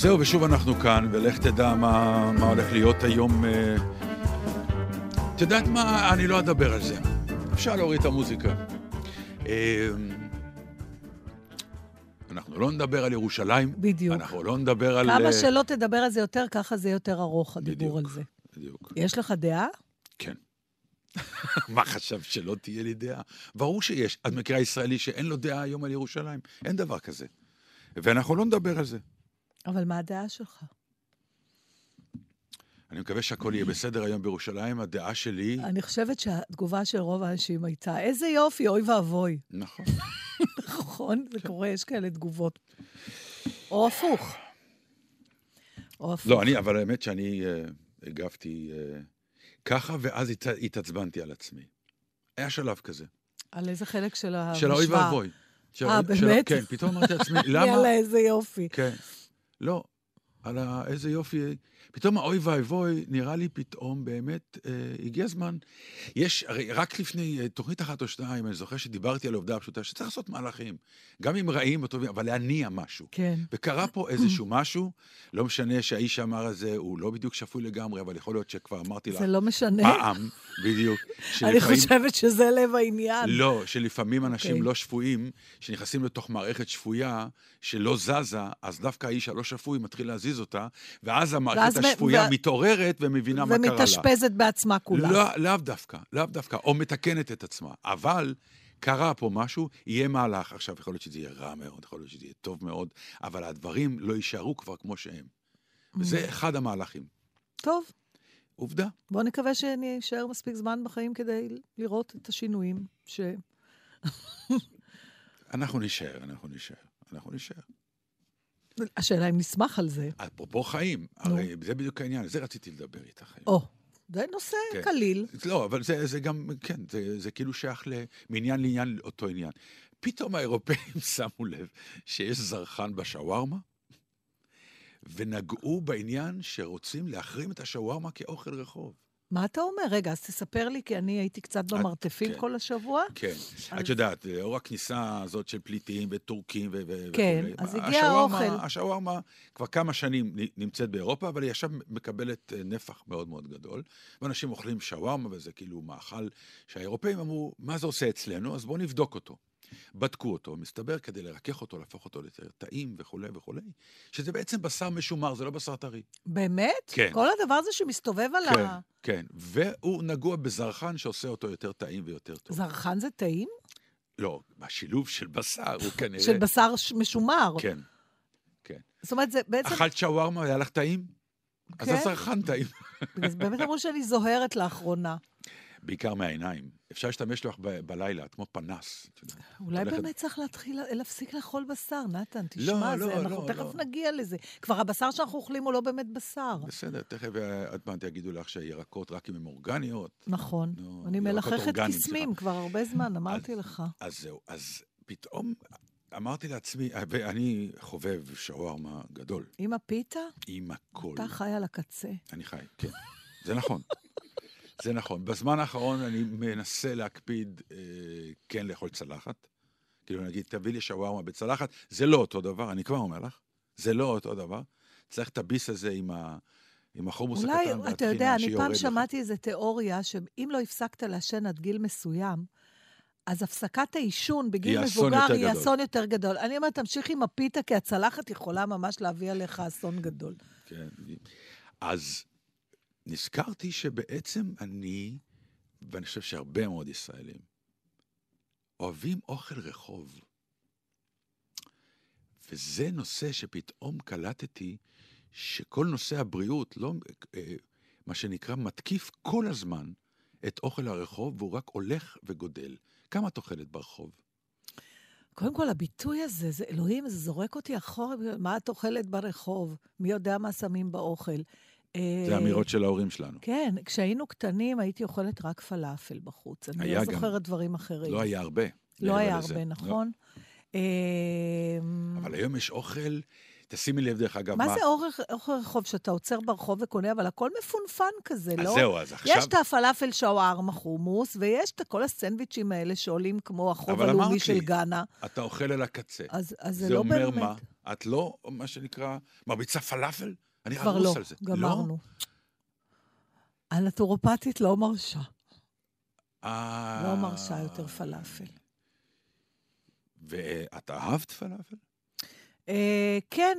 זהו, ושוב אנחנו כאן, ולך תדע מה הולך להיות היום. תדעת מה, אני לא אדבר על זה. אפשר להוריד את המוזיקה. אנחנו לא נדבר על ירושלים. בדיוק. אנחנו לא נדבר על... כמה שלא תדבר על זה יותר, ככה זה יותר ארוך, הדיבור על זה. בדיוק. יש לך דעה? כן. מה חשב שלא תהיה לי דעה? ברור שיש. את מכירה ישראלי שאין לו דעה היום על ירושלים? אין דבר כזה. ואנחנו לא נדבר על זה. אבל מה הדעה שלך? אני מקווה שהכל יהיה בסדר היום בירושלים, הדעה שלי... אני חושבת שהתגובה של רוב האנשים הייתה, איזה יופי, אוי ואבוי. נכון. נכון, זה קורה, יש כאלה תגובות. או הפוך. לא, אבל האמת שאני הגבתי ככה, ואז התעצבנתי על עצמי. היה שלב כזה. על איזה חלק של המשוואה? של האוי ואבוי. באמת? כן, פתאום אמרתי לעצמי, למה? יאללה, איזה יופי. כן. לא, על איזה יופי... פתאום האוי ואבוי נראה לי פתאום באמת, הגיע הזמן. יש, הרי רק לפני תוכנית אחת או שתיים, אני זוכר שדיברתי על העובדה הפשוטה, שצריך לעשות מהלכים, גם אם רעים וטובים, אבל להניע משהו. כן. וקרה פה איזשהו משהו, לא משנה שהאיש שאמר הזה, הוא לא בדיוק שפוי לגמרי, אבל יכול להיות שכבר אמרתי לה... זה לא משנה. פעם, בדיוק. אני חושבת שזה לב העניין. לא, שלפעמים אנשים לא שפויים, שנכנסים לתוך מערכת שפויה, שלא זזה, אז דווקא האיש הלא שפוי מתחיל להזיז אותה, ואז המערכת השפויה מתעוררת ומבינה מה קרה לה. ומתשפזת בעצמה כולה. לאו דווקא, או מתקנת את עצמה. אבל קרה פה משהו, יהיה מהלך. עכשיו, יכול להיות שזה יהיה רע מאוד, יכול להיות שזה יהיה טוב מאוד, אבל הדברים לא יישארו כבר כמו שהם. וזה אחד המהלכים. טוב. עובדה. בוא נקווה שאני אשאר מספיק זמן בחיים כדי לראות את השינויים ש... אנחנו נשאר. השאלה אם נשמח על זה. אפרופו חיים, הרי זה בדיוק העניין, זה רציתי לדבר איתך. או, זה נושא קליל. לא, אבל זה גם, כן, זה כאילו שייך מעניין לעניין אותו עניין. פתאום האירופאים שמו לב שיש זרחן בשווארמה, ונגעו בעניין שרוצים להחרים את השווארמה כאוכל רחוב. מה אתה אומר? רגע, אז תספר לי, כי אני הייתי קצת במרתפים כל השבוע. כן, את יודעת, לאור הכניסה הזאת של פליטים וטורקים וכו'. כן, אז הגיע האוכל. השווארמה כבר כמה שנים נמצאת באירופה, אבל היא עכשיו מקבלת נפח מאוד מאוד גדול, ואנשים אוכלים שווארמה, וזה כאילו מאכל שהאירופאים אמרו, מה זה עושה אצלנו? אז בואו נבדוק אותו. בדקו אותו, מסתבר כדי לרכך אותו, להפוך אותו ליותר טעים וכו', שזה בעצם בשר משומר, זה לא בשר טרי. באמת? כן. כל הדבר הזה שמסתובב על כן, כן. והוא נגוע בזרחן שעושה אותו יותר טעים ויותר טוב. זרחן זה טעים? לא, השילוב של בשר הוא כנראה... של בשר משומר? כן, כן. זאת אומרת, זה בעצם... אכלת שווארמה, היה לך טעים? כן. אז הזרחן טעים. באמת אמרו שאני זוהרת לאחרונה. בעיקר מהעיניים. אפשר להשתמש לך בלילה, כמו פנס. אולי באמת צריך להפסיק לאכול בשר, נתן, תשמע, אנחנו תכף נגיע לזה. כבר הבשר שאנחנו אוכלים הוא לא באמת בשר. בסדר, תכף עד פעם תגידו לך שהירקות רק אם הן אורגניות. נכון, אני מלחכת קסמים כבר הרבה זמן, אמרתי לך. אז זהו, אז פתאום אמרתי לעצמי, ואני חובב שווארמה גדול. עם הפיתה? עם הכל. אתה חי על הקצה. אני חי, כן. זה נכון. זה נכון. בזמן האחרון אני מנסה להקפיד כן לאכול צלחת. כאילו נגיד, תביא לי שווארמה בצלחת, זה לא אותו דבר, אני כבר אומר לך, זה לא אותו דבר. צריך את הביס הזה עם החומוס הקטן והטחינה שיורד לך. אולי, אתה יודע, אני פעם שמעתי איזו תיאוריה, שאם לא הפסקת לעשן עד גיל מסוים, אז הפסקת העישון בגיל מבוגר היא אסון יותר גדול. אני אומרת, תמשיך עם הפיתה, כי הצלחת יכולה ממש להביא עליך אסון גדול. כן, אז... נזכרתי שבעצם אני, ואני חושב שהרבה מאוד ישראלים, אוהבים אוכל רחוב. וזה נושא שפתאום קלטתי, שכל נושא הבריאות, לא, מה שנקרא, מתקיף כל הזמן את אוכל הרחוב, והוא רק הולך וגודל. כמה את אוכלת ברחוב? קודם כל, הביטוי הזה, זה, אלוהים, זה זורק אותי אחורה, מה את אוכלת ברחוב? מי יודע מה שמים באוכל? זה אמירות של ההורים שלנו. כן, כשהיינו קטנים הייתי אוכלת רק פלאפל בחוץ. אני לא זוכרת דברים אחרים. לא היה הרבה. לא היה הרבה, נכון. אבל היום יש אוכל, תשימי לב דרך אגב. מה זה אורך רחוב שאתה עוצר ברחוב וקונה, אבל הכל מפונפן כזה, לא? אז זהו, אז עכשיו... יש את הפלאפל שאוארמה חומוס, ויש את כל הסנדוויצ'ים האלה שעולים כמו החוב הלאומי של גאנה. אתה אוכל על הקצה. אז זה לא באמת. זה אומר מה? את לא, מה שנקרא, מרביצה פלאפל? אני ארוס על זה. כבר לא, גמרנו. הנטורופטית לא מרשה. לא מרשה יותר פלאפל. ואת אהבת פלאפל? כן,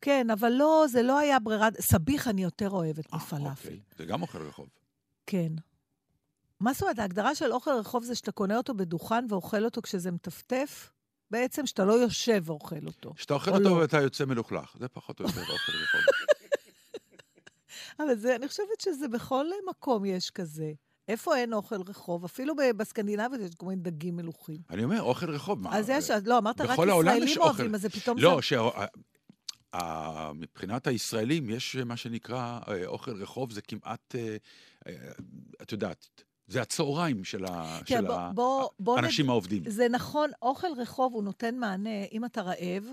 כן, אבל לא, זה לא היה ברירה, סביח אני יותר אוהבת מפלאפל. זה גם אוכל רחוב. כן. מה זאת אומרת, ההגדרה של אוכל רחוב זה שאתה קונה אותו בדוכן ואוכל אותו כשזה מטפטף, בעצם שאתה לא יושב ואוכל אותו. שאתה אוכל אותו ואתה יוצא מלוכלך, זה פחות או יותר אוכל רחוב. אבל אני חושבת שזה בכל מקום יש כזה. איפה אין אוכל רחוב? אפילו בסקנדינביה יש כל מיני דגים מלוכים. אני אומר, אוכל רחוב. אז יש, לא, אמרת רק ישראלים אוהבים, אז זה פתאום... לא, מבחינת הישראלים יש מה שנקרא אוכל רחוב, זה כמעט, את יודעת, זה הצהריים של האנשים העובדים. זה נכון, אוכל רחוב הוא נותן מענה, אם אתה רעב,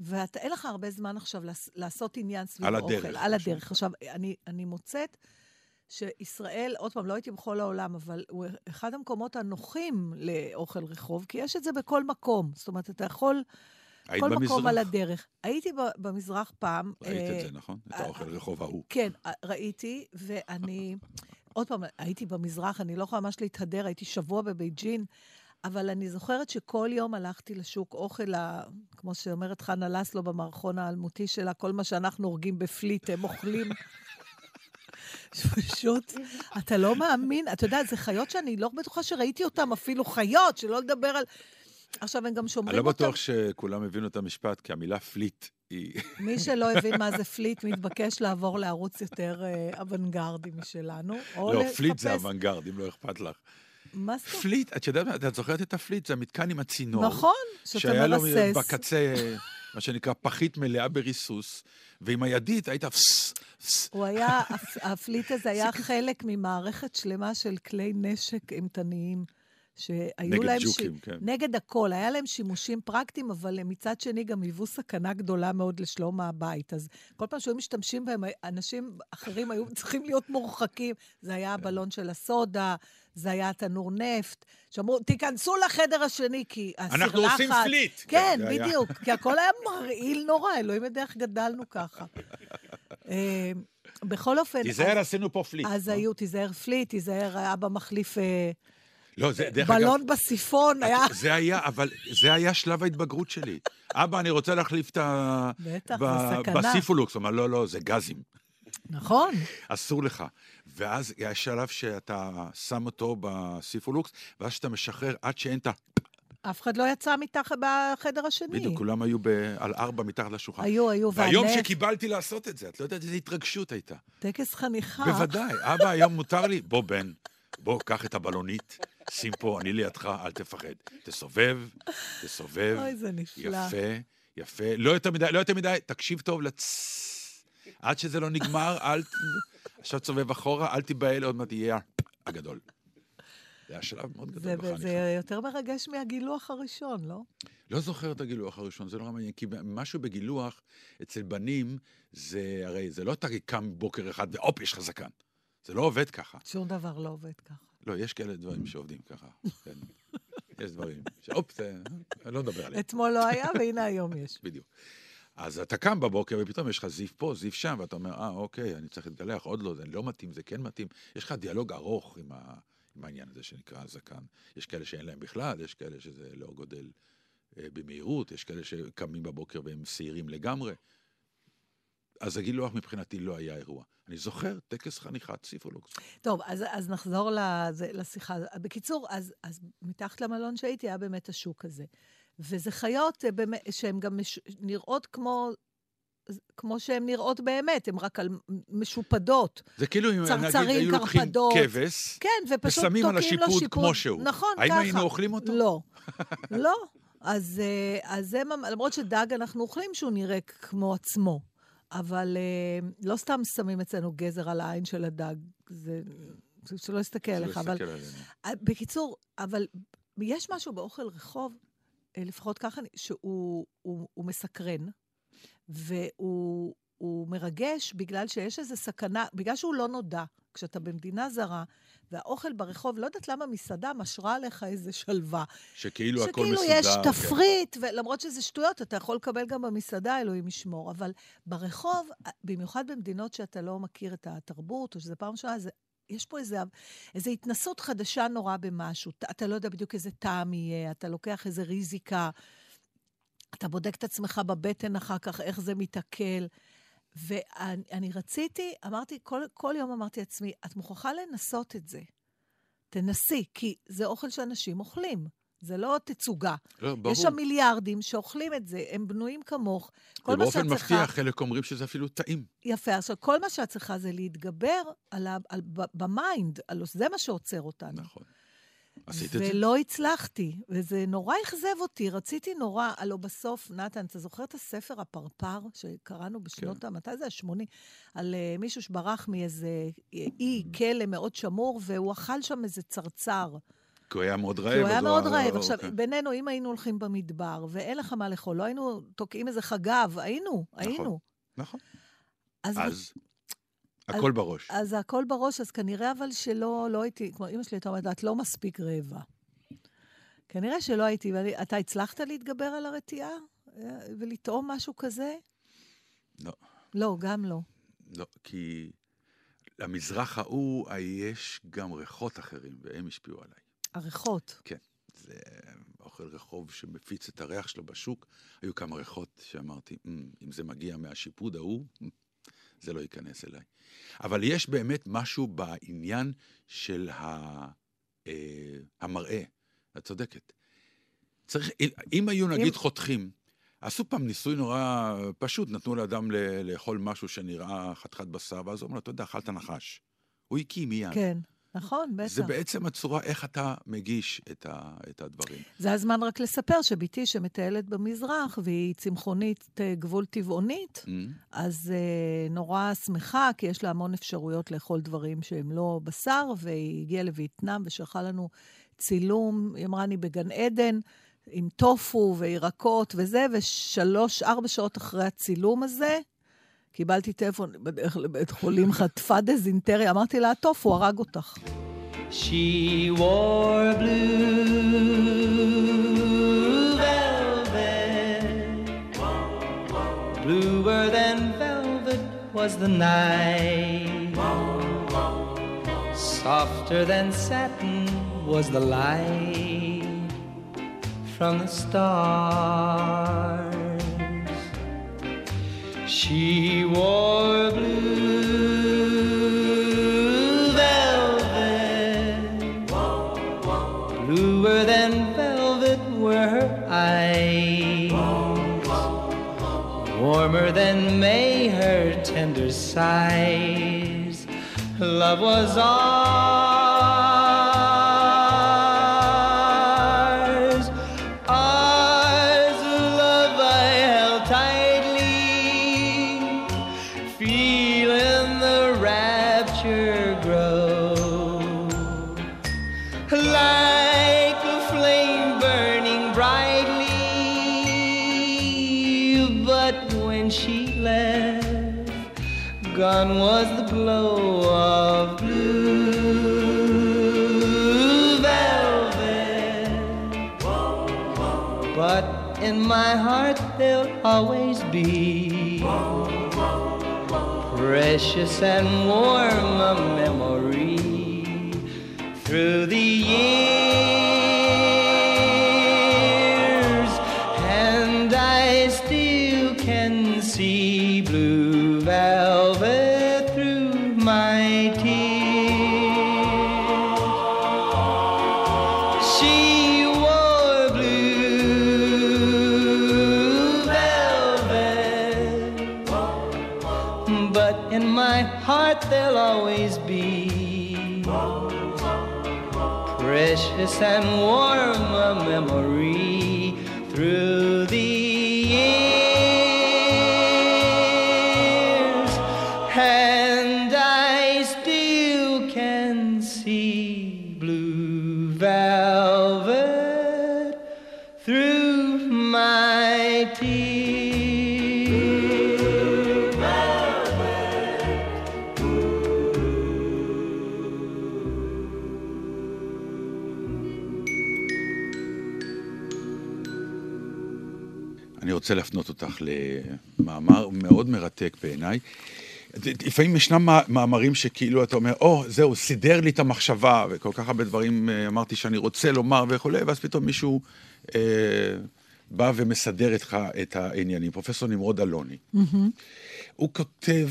ואין לך הרבה זמן עכשיו לעשות עניין סביב אוכל. על הדרך. עכשיו, אני מוצאת... שישראל, עוד פעם, לא הייתי בכל העולם, אבל הוא אחד המקומות הנוחים לאוכל רחוב, כי יש את זה בכל מקום. זאת אומרת, אתה יכול, כל מקום על הדרך. הייתי במזרח פעם. ראית את זה, נכון? את האוכל רחוב ההוא. כן, ראיתי, ואני, עוד פעם, הייתי במזרח, אני לא יכולה ממש להתהדר, הייתי שבוע בבייג'ין, אבל אני זוכרת שכל יום הלכתי לשוק אוכל, כמו שאומרת חנה לסלו במערכון האלמותי שלה, כל מה שאנחנו הורגים בפליט, הם אוכלים... פשוט, אתה לא מאמין, אתה יודע, זה חיות שאני לא בטוחה שראיתי אותם, אפילו חיות, שלא לדבר על... עכשיו הם גם שומרים אותם. אני לא בטוח שכולם הבינו את המשפט, כי המילה פליט היא... מי שלא הבין מה זה פליט, מתבקש לעבור לערוץ יותר אוונגרדי משלנו. לא, פליט זה אוונגרדי, אם לא אכפת לך. מה זה? פליט, את יודעת, את זוכרת את הפליט, זה המתקן עם הצינור. נכון, שאתה מרסס. שהיה לו בקצה... מה שנקרא פחית מלאה בריסוס, ועם הידית היית... הוא היה, הפליט הזה היה חלק ממערכת שלמה של כלי נשק אימתניים, שהיו להם... נגד ג'וקים, כן. נגד הכל, היה להם שימושים פרקטיים, אבל מצד שני גם היוו סכנה גדולה מאוד לשלום הבית, אז כל פעם שהיו משתמשים בהם, אנשים אחרים היו צריכים להיות מורחקים, זה היה הבלון של הסודה, זה היה תנור נפט, שאמרו, תיכנסו לחדר השני, כי הסיר לחץ. אנחנו עושים פליט. כן, בדיוק, כי הכל היה מרעיל נורא, אלוהים ידעך גדלנו ככה. בכל אופן... תיזהר, עשינו פה פליט. אז היו, תיזהר פליט, תיזהר, אבא מחליף בלון בסיפון. זה היה, אבל זה היה שלב ההתבגרות שלי. אבא, אני רוצה להחליף את ה... בטח, בסכנה. בסיפולוקס, אבל לא, לא, זה גזים. נכון. אסור לך. ואז יש שלב שאתה שם אותו בסיפולוקס, ואז שאתה משחרר עד שאין את ה... אף אחד לא יצא מתחת בחדר השני. בדיוק, כולם היו על 4 מתחת לשולחן. היו. והיום שקיבלתי לעשות את זה, את לא יודעת, איזו התרגשות הייתה. טקס חניכה. בוודאי, אבא, היום מותר לי, בוא בן, בוא, קח את הבלונית, שים פה, אני לידך, אל תפחד. תסובב. אוי, זה נפלא. יפה. לא יותר מדי, תקשיב טוב לצ... עד שזה לא נגמר, עכשיו צובב אחורה, אל תיבהל לעוד מעט, יהיה הגדול. זה היה שלב מאוד גדול בחניכה. זה יותר מרגש מהגילוח הראשון, לא? לא זוכר את הגילוח הראשון, זה נורא מעניין, כי משהו בגילוח אצל בנים, זה הרי, זה לא תקם בוקר אחד, ואופ, יש לך זקן. זה לא עובד ככה. שום דבר לא עובד ככה. לא, יש כאלה דברים שעובדים ככה. יש דברים שאופ, לא נדבר עליהם. אתמול לא היה, והנה היום יש. בדיוק. אז אתה קם בבוקר ופתאום יש לך זיף פה, זיף שם, ואתה אומר, אוקיי, אני צריך להתגלח, עוד לא, זה לא מתאים, זה כן מתאים. יש לך דיאלוג ארוך עם העניין הזה שנקרא זקן. יש כאלה שאין להם בכלל, יש כאלה שזה לא גודל במהירות, יש כאלה שקמים בבוקר והם סעירים לגמרי. אז הגילוח מבחינתי לא היה אירוע. אני זוכר, טקס חניכת סיפולוקס. טוב, אז נחזור לשיחה. בקיצור, אז מתחת למלון שהייתי, היה באמת השוק הזה. וזה חיות שהן גם נראות כמו שהן נראות באמת, הן רק על משופדות. זה כאילו אם היו לוקחים כבש, כן, ופשוט ושמים על השיפוד כמו שהוא. נכון, ככה. האם היינו אוכלים אותו? לא, לא. אז זה, למרות שדג אנחנו אוכלים שהוא נראה כמו עצמו, אבל לא סתם שמים אצלנו גזר על העין של הדג, זה שלא יסתכל עליך. בקיצור, אבל יש משהו באוכל רחוב, לפחות ככה, שהוא מסקרן, והוא מרגש בגלל שיש איזו סכנה, בגלל שהוא לא נודע, כשאתה במדינה זרה, והאוכל ברחוב, לא יודעת למה מסעדה משרה עליך איזה שלווה. שכאילו הכל מסודר. שכאילו יש תפריט, ולמרות שזה שטויות, אתה יכול לקבל גם במסעדה, אלוהים ישמור. אבל ברחוב, במיוחד במדינות שאתה לא מכיר את התרבות, או שזה פעם שונה, יש פה איזו התנסות חדשה נורא במשהו. אתה לא יודע בדיוק איזה טעם יהיה, אתה לוקח איזה ריזיקה, אתה בודק את עצמך בבטן אחר כך, איך זה מתעכל. ואני רציתי, אמרתי, כל יום אמרתי לעצמי, את מוכרחה לנסות את זה. תנסי, כי זה אוכל שאנשים אוכלים. זה לא תצוגה. לא, ברור. יש שם מיליארדים שאוכלים את זה, הם בנויים כמוך. ובאופן מפתיע, חלק אומרים שזה אפילו טעים. יפה, עכשיו כל מה שאת צריכה זה להתגבר במיינד, זה מה שעוצר אותנו. נכון. ולא הצלחתי, וזה נורא הכזב אותי, רציתי נורא, הלא בסוף, נתן, אתה זוכר את הספר הפרפר שקראנו בשנות המתי זה ה-80, על מישהו שברח מאיזה אי כלא מאוד שמור, והוא אכל שם איזה צרצר. כי הוא היה מאוד רעב. הוא היה מאוד רעב. עכשיו, בינינו, אם היינו הולכים במדבר, ואין לך מה לאכול, לא היינו תוקעים איזה חגב, היינו. נכון. אז... הכל בראש. אז הכל בראש, אז כנראה אבל שלא הייתי, כמו אמא שלי הייתה אומרת, את לא מספיק רעבה. כנראה שלא הייתי, אתה הצלחת להתגבר על הרתיעה? ולטעום משהו כזה? לא. לא, גם לא. לא, כי למזרח ההוא יש גם ריחות אחרים, והם השפיעו עליי. הריחות? כן. זה אוכל רחוב שמפיץ את הריח שלו בשוק. היו כמה ריחות שאמרתי, אם זה מגיע מהשיפוד ההוא... זה לא ייכנס אליי. אבל יש באמת משהו בעניין של המראה. את צודקת. צריך, אם היו נגיד חותכים, עשו פעם ניסוי נורא פשוט, נתנו לאדם לאכול משהו שנראה חתכת בשר, ואז הוא אומר, אתה יודע, אכלת נחש. הוא הקים מיד. כן. נכון, בטח. זה בעצם הצורה איך אתה מגיש את הדברים. זה הזמן רק לספר שביתי שמטיילת במזרח, והיא צמחונית גבול טבעונית, אז נורא שמחה, כי יש לה המון אפשרויות לאכול דברים שהם לא בשר, והיא הגיעה לויטנאם ושלחה לנו צילום, היא אמרה, אני בגן עדן, עם טופו וירקות וזה, 3-4 שעות אחרי הצילום הזה, קיבלתי טלפון לבית חולים חטפה דזינטריה, אמרתי לה, טוף, הוא הרג אותך. She wore blue velvet, bluer than velvet was the night, softer than satin was the light from the stars. She wore blue velvet, bluer than velvet were her eyes, warmer than May her tender sighs, love was all. Gone was the glow of blue velvet, but in my heart there'll always be precious and warm a memory through the years, and I still can see blue velvet. There'll always be precious and warm a memory through the years, and I still can see blue velvet through my tears. אני רוצה להפנות אותך למאמר מאוד מרתק בעיניי. לפעמים ישנם מאמרים שכאילו אתה אומר, זהו, סידר לי את המחשבה, וכל כך הרבה דברים אמרתי שאני רוצה לומר וכולי, ואז פתאום מישהו בא ומסדר איתך את העניינים. פרופסור נמרוד אלוני. הוא כותב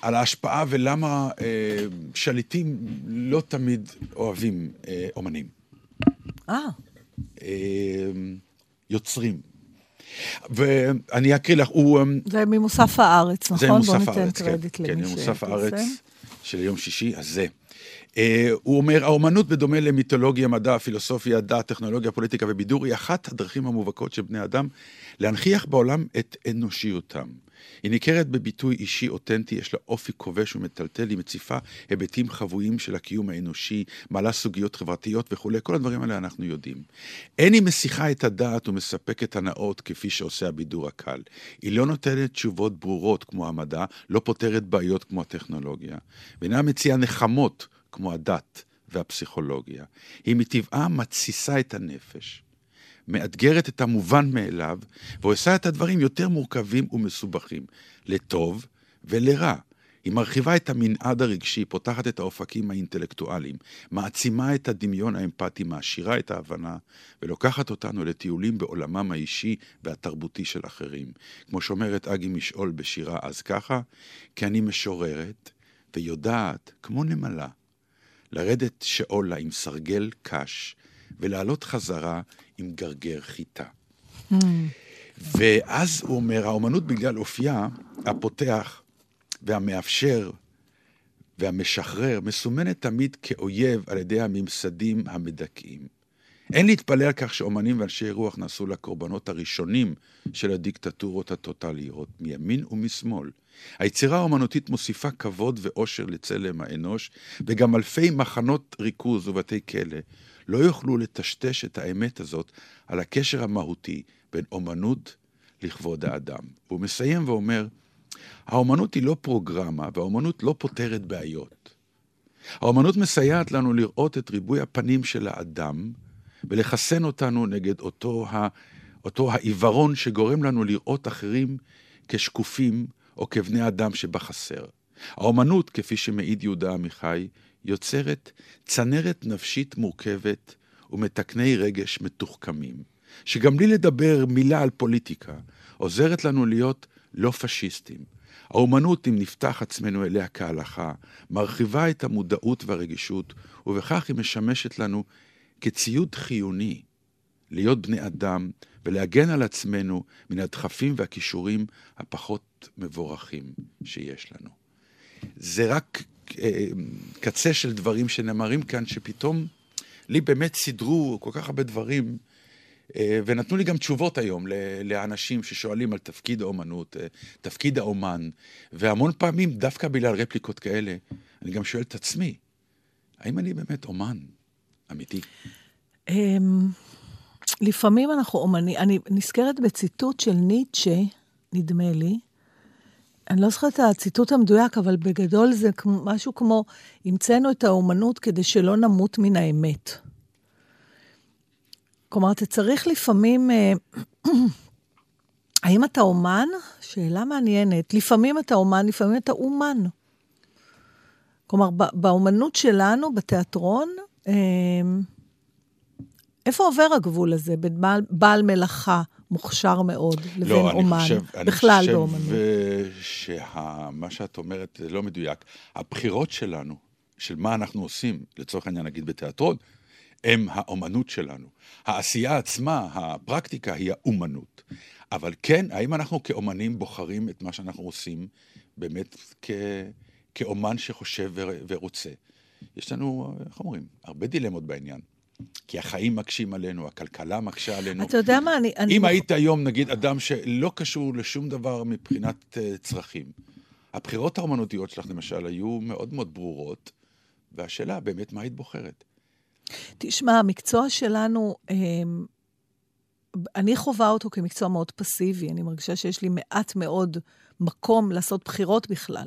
על ההשפעה ולמה שליטים לא תמיד אוהבים אומנים. יוצרים. ואני אקריא לך, זה ממוסף הארץ, נכון? זה ממוסף הארץ, כן, ממוסף הארץ של יום שישי הזה. הוא אומר, האומנות בדומה למיתולוגיה, מדע, פילוסופיה, דת, טכנולוגיה, פוליטיקה ובידור, היא אחת הדרכים המובהקות של בני אדם להנכיח בעולם את אנושיותם. היא ניכרת בביטוי אישי אותנטי, יש לה אופי כובש ומטלטל, היא מציפה היבטים חבויים של הקיום האנושי, מעלה סוגיות חברתיות וכו', כל הדברים האלה אנחנו יודעים. אין היא משיחה את הדעת ומספקת הנאות כפי שעושה הבידור הקל. היא לא נותנת תשובות ברורות כמו המדע, לא פותרת בעיות כמו הטכנולוגיה, ואינה מציעה נחמות כמו הדת והפסיכולוגיה. היא מטבעה מתסיסה את הנפש, מאתגרת את המובן מאליו, ועושה את הדברים יותר מורכבים ומסובכים, לטוב ולרע. היא מרחיבה את המנעד הרגשי, פותחת את האופקים האינטלקטואליים, מעצימה את הדמיון האמפתי, מעשירה את ההבנה, ולוקחת אותנו לטיולים בעולמם האישי והתרבותי של אחרים. כמו שאומרת אגי משאול בשירה אז ככה, כי אני משוררת ויודעת, כמו נמלה, לרדת שאולה עם סרגל קש, ולעלות חזרה עם גרגר חיטה. ואז הוא אומר, האומנות בגלל אופייה, הפותח והמאפשר והמשחרר, מסומנת תמיד כאויב על ידי הממסדים המדכאים. אין להתפלא על כך שאומנים ואנשי רוח נעשו לקורבנות הראשונים של הדיקטטורות הטוטליות, מימין ומשמאל. היצירה האומנותית מוסיפה כבוד ואושר לצלם האנוש, וגם אלפי מחנות ריכוז ובתי כלא, לא יוכלו לטשטש את האמת הזאת על הקשר המהותי בין אומנות לכבוד האדם. והוא מסיים ואומר, האומנות היא לא פרוגרמה, והאומנות לא פותרת בעיות. האומנות מסייעת לנו לראות את ריבוי הפנים של האדם, ולחסן אותנו נגד אותו העיוורון שגורם לנו לראות אחרים כשקופים או כבני אדם שבחסר. האומנות, כפי שמעיד יהודה עמיחי, יוצרת צנרת נפשית מורכבת ומתקני רגש מתוחכמים, שגם בלי לדבר מילה על פוליטיקה, עוזרת לנו להיות לא פשיסטים. האומנות, אם נפתח עצמנו אליה כהלכה, מרחיבה את המודעות והרגישות, ובכך היא משמשת לנו כציוד חיוני להיות בני אדם ולהגן על עצמנו מן הדחפים והכישורים הפחות מבורכים שיש לנו. זה רק קצה של דברים שנאמרים כאן, שפתאום לי באמת סידרו כל כך הרבה דברים, ונתנו לי גם תשובות היום לאנשים ששואלים על תפקיד האומנות, תפקיד האומן, והמון פעמים דווקא בגלל רפליקות כאלה, אני גם שואל את עצמי, האם אני באמת אומן? אמיתי. לפעמים אני נזכרת בציטוט של ניטשה, נדמה לי, אני לא זוכרת את הציטוט המדויק, אבל בגדול זה משהו כמו, המצאנו את האומנות כדי שלא נמות מן האמת. כלומר, אתה צריך לפעמים, האם אתה אומן? שאלה מעניינת. לפעמים אתה אומן, לפעמים אתה אומן. כלומר, באומנות שלנו, בתיאטרון, איפה עובר הגבול הזה? בין בעל מלאכה מוכשר מאוד לבין אומן, בכלל באומנות. אני חושב שמה שאת אומרת לא מדויק. הבחירות שלנו, של מה אנחנו עושים, לצורך העניין נגיד בתיאטרון, הם האומנות שלנו. העשייה עצמה, הפרקטיקה, היא האומנות. אבל כן, האם אנחנו כאומנים בוחרים את מה שאנחנו עושים, באמת כאומן שחושב ורוצה? יש לנו, איך אומרים, הרבה דילמות בעניין. כי החיים מקשים עלינו, הכלכלה מקשה עלינו. אתה יודע מה, אם היית היום, נגיד, אדם שלא קשור לשום דבר מבחינת צרכים, הבחירות האומנותיות שלך, למשל, היו מאוד מאוד ברורות, והשאלה, באמת, מה היית בוחרת? תשמע, המקצוע שלנו, אני חווה אותו כמקצוע מאוד פסיבי, אני מרגישה שיש לי מעט מאוד מקום לעשות בחירות בכלל.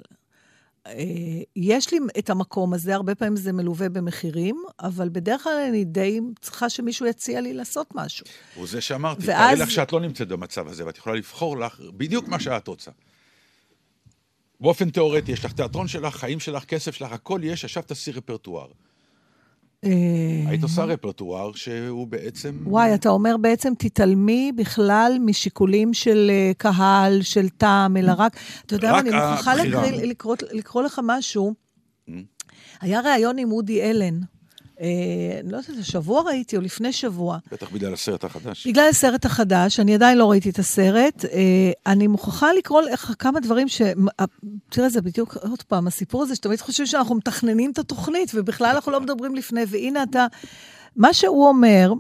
יש לי את המקום הזה, הרבה פעמים זה מלווה במחירים, אבל בדרך כלל אני די צריכה שמישהו יציע לי לעשות משהו. וזה שאמרתי, תראה לך שאת לא נמצאת במצב הזה, ואת יכולה לבחור לך בדיוק מה שאת רוצה. באופן תיאורטי, יש לך תיאטרון שלך, חיים שלך, כסף שלך, הכל יש, עכשיו תעשי רפרטואר. היית עושה רפרטואר שהוא בעצם... וואי, אתה אומר בעצם תתעלמי בכלל משיקולים של קהל, של טעם, אלא רק... אתה יודע, אני מוכרחה לקרוא לך משהו. היה ראיון עם אודי אלן. לא יודעת, השבוע ראיתי, או לפני שבוע. בטח בגלל הסרט החדש. בגלל הסרט החדש, אני עדיין לא ראיתי את הסרט. אני מוכרחה לקרוא לך כמה דברים ש... תראה, זה בדיוק עוד פעם, הסיפור הזה, שתמיד חושב שאנחנו מתכננים את התוכנית, ובכלל אנחנו לא מדברים לפני, והנה אתה... מה שהוא אומר,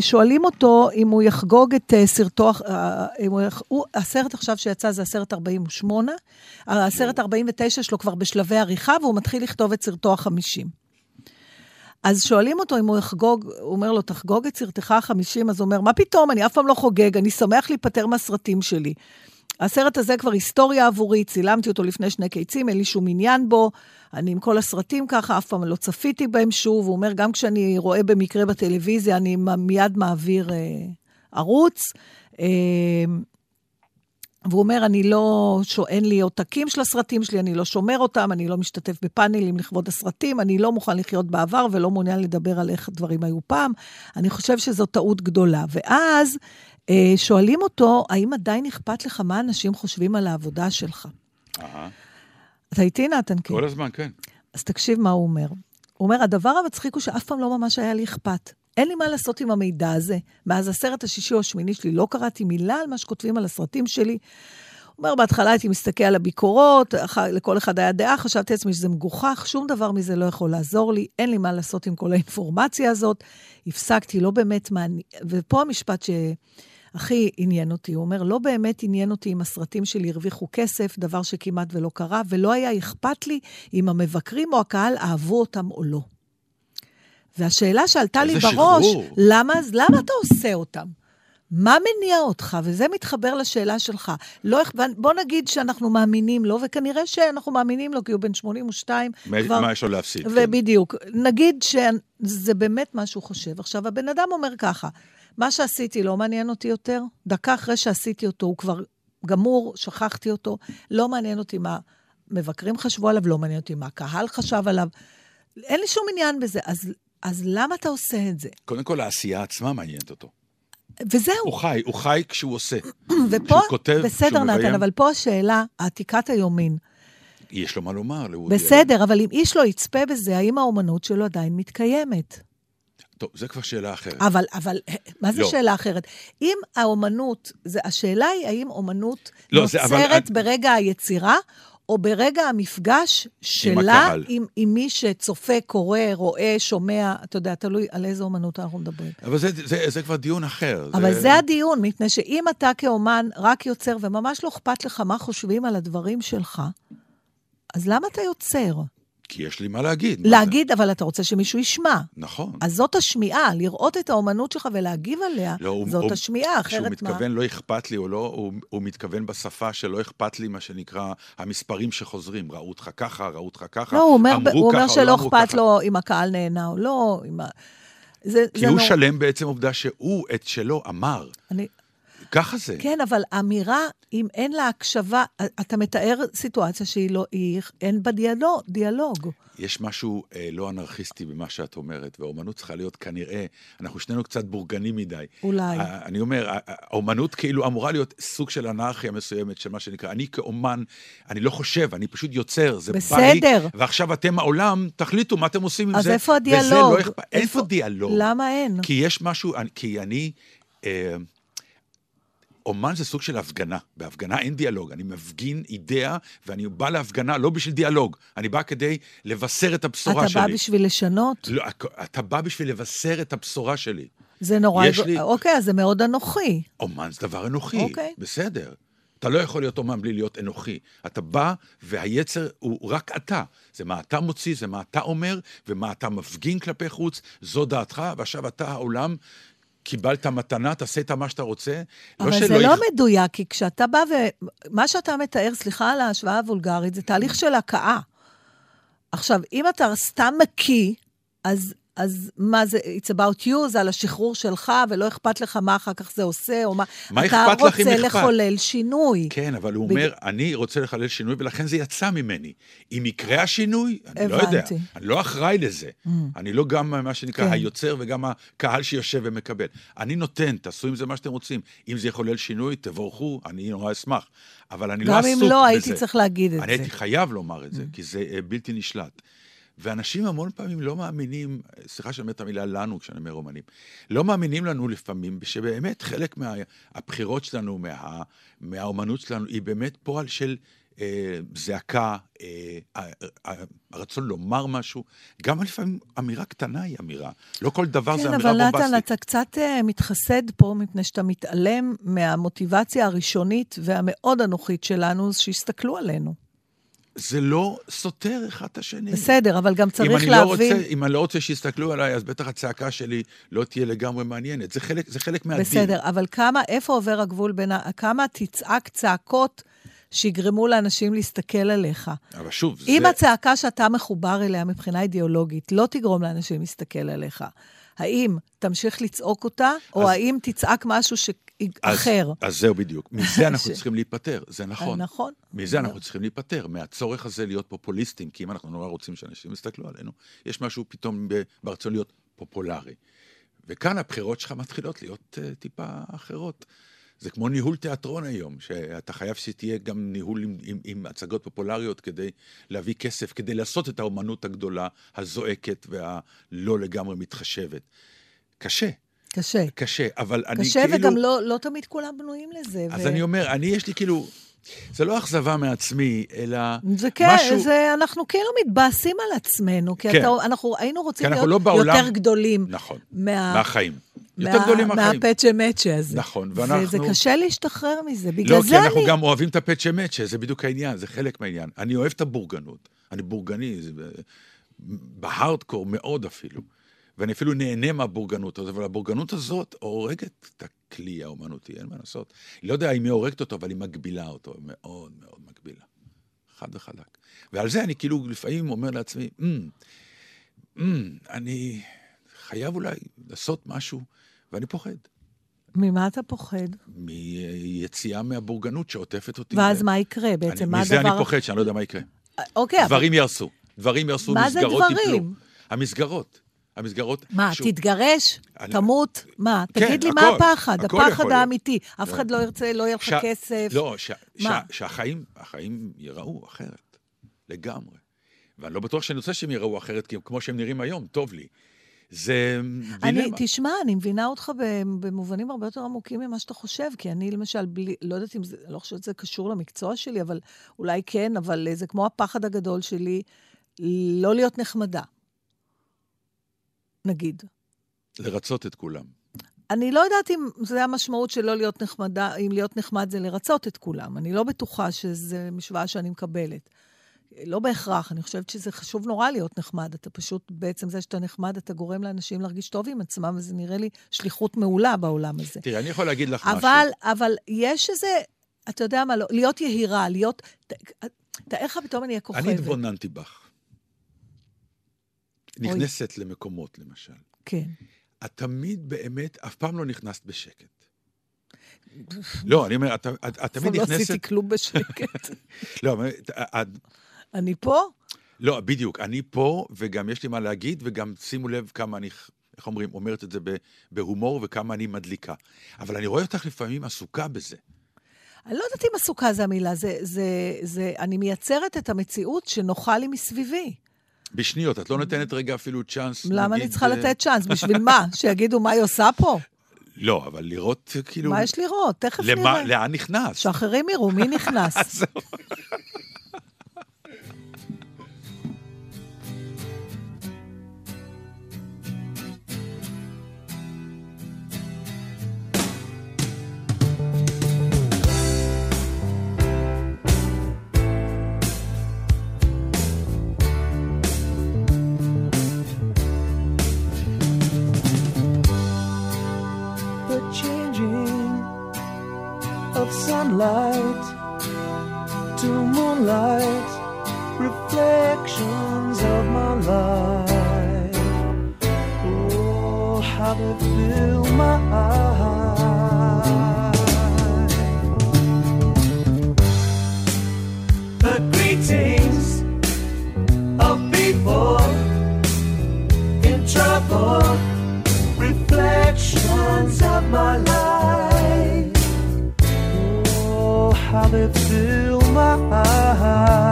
שואלים אותו אם הוא יחגוג את סרטו... הסרט עכשיו שיצא זה הסרט 48, הסרט 49 שלו כבר בשלבי עריכה, והוא מתחיל לכתוב את סרטו ה-50. אז שואלים אותו אם הוא יחגוג, הוא אומר לו, תחגוג את סרטך ה-50, אז הוא אומר, מה פתאום, אני אף פעם לא חוגג, אני שמח להיפטר מהסרטים שלי. הסרט הזה כבר היסטוריה עבורי, צילמתי אותו לפני 2 קיצים, אין לי שום עניין בו, אני עם כל הסרטים ככה, אף פעם לא צפיתי בהם שוב, הוא אומר, גם כשאני רואה במקרה בטלוויזיה, אני מיד מעביר ערוץ, והוא אומר, אני לא, אין לי עותקים של הסרטים שלי, אני לא שומר אותם, אני לא משתתף בפאנלים לכבוד הסרטים, אני לא מוכן לחיות בעבר, ולא מעוניין לדבר על איך דברים היו פעם, אני חושב שזו טעות גדולה, ואז שואלים אותו, האם עדיין אכפת לך מה אנשים חושבים על העבודה שלך? אתה איתי נתן, כן? כל הזמן, כן. אז תקשיב מה הוא אומר. הוא אומר, הדבר המצחיק הוא שאף פעם לא ממש היה לי אכפת. אין לי מה לעשות עם המידע הזה. מאז הסרט השישי או השמיני שלי לא קראתי מילה על מה שכותבים על הסרטים שלי. הוא אומר, בהתחלה הייתי מסתכל על הביקורות, לכל אחד היה דעה, חשבתי עצמי שזה מגוחך, שום דבר מזה לא יכול לעזור לי, אין לי מה לעשות עם כל האינפורמציה הזאת. הפסקתי, לא באמת מעניין, ופה המשפט שהכי עניין אותי, הוא אומר, לא באמת עניין אותי אם הסרטים שלי הרוויחו כסף, דבר שכמעט ולא קרה, ולא היה אכפת לי אם המבקרים או הקהל אהבו אותם או לא. והשאלה שעלתה לי בראש, למה אתה עושה אותם? מה מניע אותך? וזה מתחבר לשאלה שלך. בוא נגיד שאנחנו מאמינים לו, וכנראה שאנחנו מאמינים לו, כי הוא בן 82. מה יש לו להפסיד? ובדיוק. נגיד שזה באמת מה שהוא חושב. עכשיו, הבן אדם אומר ככה, מה שעשיתי לא מעניין אותי יותר, דקה אחרי שעשיתי אותו, הוא כבר גמור, שכחתי אותו, לא מעניין אותי מה מבקרים חשבו עליו, לא מעניין אותי מה הקהל חשב עליו, אין לי שום עניין בזה, אז למה אתה עושה את זה? קודם כל, העשייה עצמה מעניינת אותו. וזהו. הוא חי כשהוא עושה. ופה, בסדר נתן, אבל פה השאלה, העתיקת היומין. יש לו מה לומר. בסדר, אבל אם איש לא יצפה בזה, האם האומנות שלו עדיין מתקיימת? טוב, זה כבר שאלה אחרת. אבל, מה זה שאלה אחרת? אם האומנות, השאלה היא, האם אומנות נוצרת ברגע היצירה, או ברגע המפגש שלה עם מי שצופה, קורא, רואה, שומע, אתה יודע, תלוי על איזו אומנות אנחנו מדברים. אבל זה כבר דיון אחר. אבל זה הדיון, מפני שאם אתה כאומן רק יוצר, וממש לא אכפת לך מה חושבים על הדברים שלך, אז למה אתה יוצר? כי יש לי מה להגיד. להגיד, אבל אתה רוצה שמישהו ישמע. נכון. אז זאת השמיעה, לראות את האומנות שלך ולהגיב עליה, זאת השמיעה, אחרת מה? כשהוא מתכוון לא אכפת לי או לא, הוא מתכוון בשפה שלא אכפת לי, מה שנקרא, המספרים שחוזרים, ראו אותך ככה, ראו אותך ככה, אמרו ככה, אמרו ככה. הוא אומר שלא אכפת לו אם הקהל נהנה או לא, כי הוא שלם בעצם עובדה שהוא את שלו אמר. ככה זה. כן, אבל אמירה, אם אין לה הקשבה, אתה מתאר סיטואציה שאין בה דיאלוג. יש משהו לא אנרכיסטי במה שאת אומרת, והאומנות צריכה להיות כנראה, אנחנו שנינו קצת בורגנים מדי. אולי. אני אומר, האומנות כאילו אמורה להיות סוג של אנרכיה מסוימת, של מה שנקרא, אני כאומן, אני לא חושב, אני פשוט יוצר, זה בסדר. בא לי, ועכשיו אתם העולם, תחליטו מה אתם עושים עם אז זה. אז איפה הדיאלוג? לא, איפה דיאלוג? למה אין? כי יש משהו, כי אני... אומן זה סוג של הפגנה. בהפגנה אין דיאלוג. אני מפגין אידאה, ואני בא להפגנה לא בשביל דיאלוג. אני בא כדי לבשר את הבשורה שלי. אתה בא בשביל לשנות? לא, אתה בא בשביל לבשר את הבשורה שלי. זה נורא... אוקיי, אז זה מאוד אנוכי. אומן זה דבר אנוכי. אוקיי. בסדר. אתה לא יכול להיות אומן בלי להיות אנוכי. אתה בא, והיצר הוא רק אתה. זה מה אתה מוציא, זה מה אתה אומר, ומה אתה מפגין כלפי חוץ. זו דעתך, ועכשיו אתה העולם... קיבלת מתנה, תעשה את מה שאתה רוצה. אבל זה לא מדויק, כי כשאתה בא ומה שאתה מתאר, סליחה על ההשוואה הוולגרית, זה תהליך של הקאה. עכשיו, אם אתה סתם מקיא, אז מה זה, it's about you, זה על השחרור שלך, ולא אכפת לך מה אחר כך זה עושה, או מה, אתה רוצה לחולל שינוי. כן, אבל הוא אומר, אני רוצה לחולל שינוי, ולכן זה יצא ממני. אם יקרה השינוי, אני לא יודע, אני לא אחראי לזה. אני לא גם מה שנקרא היוצר, וגם הקהל שיושב ומקבל. אני נותן, תעשו עם זה מה שאתם רוצים. אם זה יחולל שינוי, תבורכו, אני נורא אשמח. אבל אני לא עסוק בזה. גם אם לא, הייתי צריך להגיד את זה. אני הייתי חייב לומר את זה, כי זה בלתי נשלט. ואנשים המון פעמים לא מאמינים, סליחה שאני אומר את המילה לנו כשאני אומר אומנים, לא מאמינים לנו לפעמים, שבאמת חלק מהבחירות שלנו, מהאומנות שלנו, היא באמת פועל של זעקה, הרצון לומר משהו, גם לפעמים אמירה קטנה היא אמירה, לא כל דבר זה אמירה בומבסטית. כן, אבל אתה קצת מתחסד פה, מפני שאתה מתעלם מהמוטיבציה הראשונית והמאוד אנוכית שלנו, שיסתכלו עלינו. זה לא סותר אחד את השני. בסדר, אבל גם צריך להבין. אם אני לא רוצה שיסתכלו עליי, אז בטח הצעקה שלי לא תהיה לגמרי מעניינת. זה חלק מהדין. בסדר, אבל איפה עובר הגבול בין, כמה תצעק צעקות שיגרמו לאנשים להסתכל עליך? אבל שוב, אם הצעקה שאתה מחובר אליה מבחינה אידיאולוגית, לא תגרום לאנשים להסתכל עליך. האם תמשיך לצעוק אותה, או האם תצעק משהו אחר? אז זהו בדיוק. מזה אנחנו צריכים להיפטר, זה נכון. מזה אנחנו צריכים להיפטר, מהצורך הזה להיות פופוליסטים, כי אם אנחנו נורא רוצים שאנשים יסתכלו עלינו, יש משהו פתאום ברצון להיות פופולרי. וכאן הבחירות שלך מתחילות להיות טיפה אחרות. זה כמו ניהול תיאטרון היום, שאתה חייב שתהיה גם ניהול עם הצגות פופולריות כדי להביא כסף, כדי לעשות את האומנות הגדולה, הזועקת והלא לגמרי מתחשבת. קשה. קשה. קשה, אבל אני כאילו... קשה וגם לא תמיד כולם בנויים לזה. אז אני אומר, אני יש לי כאילו... זה לא אכזבה מעצמי, אלא משהו... אנחנו כאילו מתבאסים על עצמנו, כי אנחנו היינו רוצים להיות יותר גדולים. נכון, מהחיים. יותר גדולים מהחיים. מהפצ'ה-מצ'ה הזה. נכון, ואנחנו... זה קשה להשתחרר מזה, בגלל זה אני... לא, כי אנחנו גם אוהבים את הפצ'ה-מצ'ה, זה בדיוק העניין, זה חלק מהעניין. אני אוהב את הבורגנות, אני בורגני, בהארדקור מאוד אפילו, ואני אפילו נהנה מהבורגנות הזאת, אבל הבורגנות הזאת הורגת את הכלי האומנותי, אין מה לעשות. היא לא יודע אם היא הורגת אותו, אבל היא מגבילה אותו, מאוד מאוד מגבילה. חד וחלק. ועל זה אני כאילו לפעמים אומר לעצמי, אני חייב אולי לעשות משהו, ואני פוחד. ממה אתה פוחד? מיציאה מהבורגנות שעוטפת אותי. ואז מה יקרה בעצם? מזה אני פוחד, שאני לא יודע מה יקרה. דברים ירסו. דברים ירסו, מסגרות יפלו. המסגרות. המסגרות... מה, תתגרש? תמות? מה? תגיד לי מה הפחד? הפחד האמיתי. אף אחד לא ירצה, לא יהיה לך כסף. לא, שהחיים יראו אחרת. לגמרי. ואני לא בטוח שאני רוצה שהם יראו אחרת, כי כמו שהם נראים היום, טוב לי. זה דילמה. תשמע, אני מבינה אותך במובנים הרבה יותר עמוקים ממה שאתה חושב, כי אני למשל, לא יודעת אם זה, לא חושבת שזה קשור למקצוע שלי, אבל אולי כן, אבל זה כמו הפחד הגדול שלי, לא להיות נחמדה. נגיד. לרצות את כולם. אני לא יודעת אם זה המשמעות של לא להיות נחמדה, אם להיות נחמד זה לרצות את כולם. אני לא בטוחה שזה משוואה שאני מקבלת. לא בהכרח, אני חושבת שזה חשוב נורא להיות נחמד. אתה פשוט, בעצם זה שאתה נחמד, אתה גורם לאנשים להרגיש טוב עם עצמם, וזה נראה לי שליחות מעולה בעולם הזה. תראה, אני יכול להגיד לך משהו. אבל יש איזה, אתה יודע מה, להיות יהירה, להיות... איך פתאום אני הכוכבת? אני התבוננתי בך. נכנסת למקומות, למשל. כן. את תמיד באמת, אף פעם לא נכנסת בשקט. לא, אני אומר, את תמיד נכנסת... לא עשיתי כלום בשקט. לא, אני פה? לא, בדיוק, אני פה, וגם יש לי מה להגיד, וגם שימו לב כמה אני, איך אומרים, אומרת את זה בהומור, וכמה אני מדליקה. אבל אני רואה אותך לפעמים עסוקה בזה. אני לא יודעת אם עסוקה זה המילה, אני מייצרת את המציאות שנוחה לי מסביבי. בשניות, את לא נותנת רגע אפילו צ'אנס. למה אני צריכה לתת צ'אנס? בשביל מה? שיגידו מה היא עושה פה? לא, אבל לראות כאילו... מה יש לראות? תכף נראה. לאן נכנס? שאחרים יראו, מי נכנס? moonlight to moonlight, reflections of my life. Oh, how they fill my eyes. The greetings of people in trouble, reflections of my life. Oh, how they fill my eyes.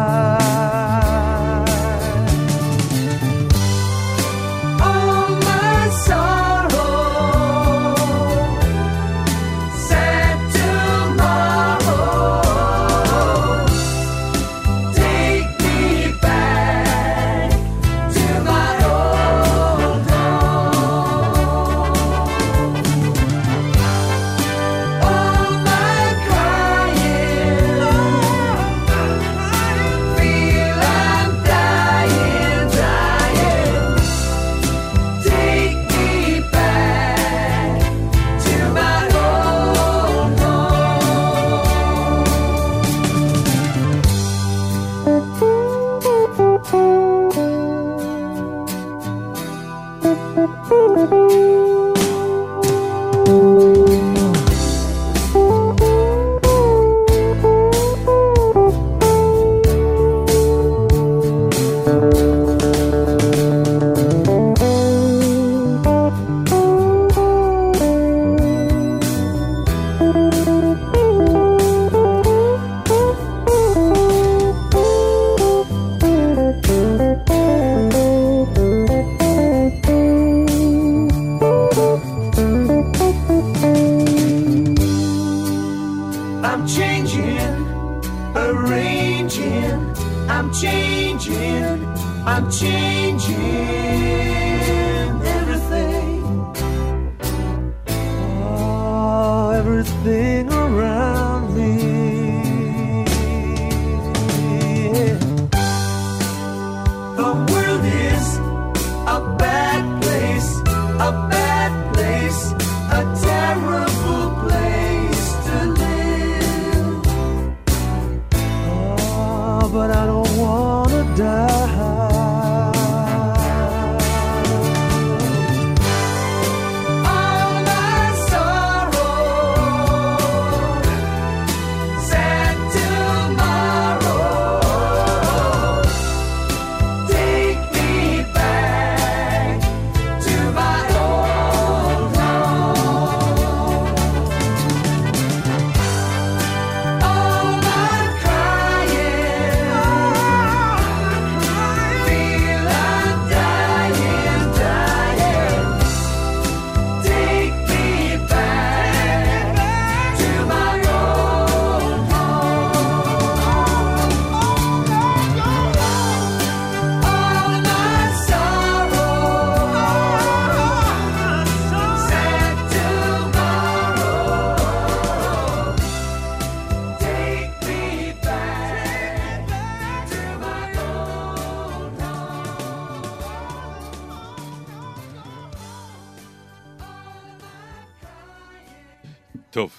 טוב,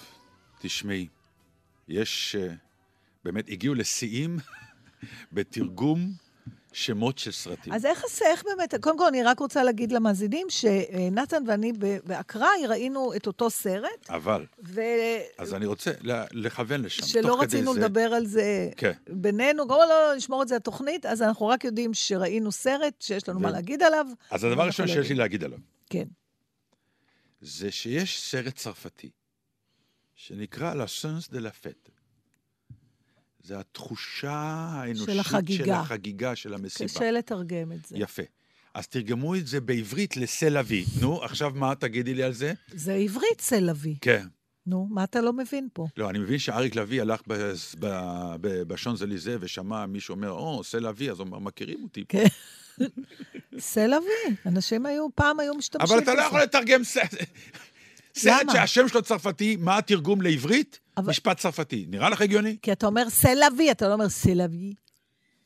תשמעי, יש, באמת הגיעו לשיאים בתרגום שמות של סרטים. אז איך באמת, קודם כל אני רק רוצה להגיד למאזינים, שנתן ואני באקראי ראינו את אותו סרט. אבל, אז אני רוצה לכוון לשם. שלא רצינו לדבר על זה בינינו, גם לא נשמור את זה התוכנית, אז אנחנו רק יודעים שראינו סרט, שיש לנו מה להגיד עליו. אז הדבר הראשון שיש לי להגיד עליו. כן. זה שיש סרט צרפתי. שנקרא La Sens de la Fête. זה התחושה האנושית של החגיגה, של המסיבה. קשה לתרגם את זה. יפה. אז תרגמו את זה בעברית לסלבי. נו, עכשיו מה תגידי לי על זה? זה עברית סלבי. כן. נו, מה אתה לא מבין פה? לא, אני מבין שאריק לוי הלך בשאנזליזה ושמע מישהו אומר, או, סלבי, אז הוא אומר, מכירים אותי פה. כן. סלבי, אנשים היו, פעם היו משתמשים. אבל אתה לא יכול לתרגם סלבי. סרט שהשם שלו צרפתי, מה התרגום לעברית? משפט צרפתי. נראה לך הגיוני? כי אתה אומר סלבי, אתה לא אומר סלבי.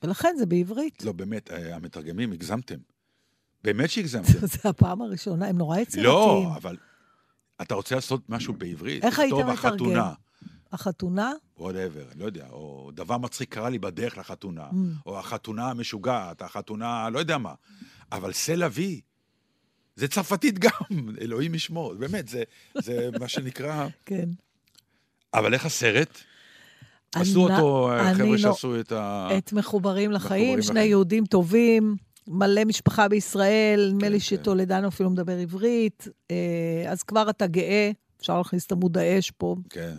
ולכן זה בעברית. לא, באמת, המתרגמים, הגזמתם. באמת שהגזמתם. זה הפעם הראשונה, הם נורא יצירתיים. לא, אבל אתה רוצה לעשות משהו בעברית. איך הייתם מתרגם? החתונה? whatever, לא יודע, או דבר מצחיק קרה לי בדרך לחתונה, או החתונה המשוגעת, החתונה, לא יודע מה. אבל סלבי, זה צרפתית גם, אלוהים ישמור, באמת, זה מה שנקרא. כן. אבל איך הסרט? עשו אותו, חבר'ה שעשו את ה... את מחוברים לחיים, שני יהודים טובים, מלא משפחה בישראל, נדמה לי שתולדנו אפילו מדבר עברית, אז כבר אתה גאה, אפשר להכניס את עמוד האש פה. כן,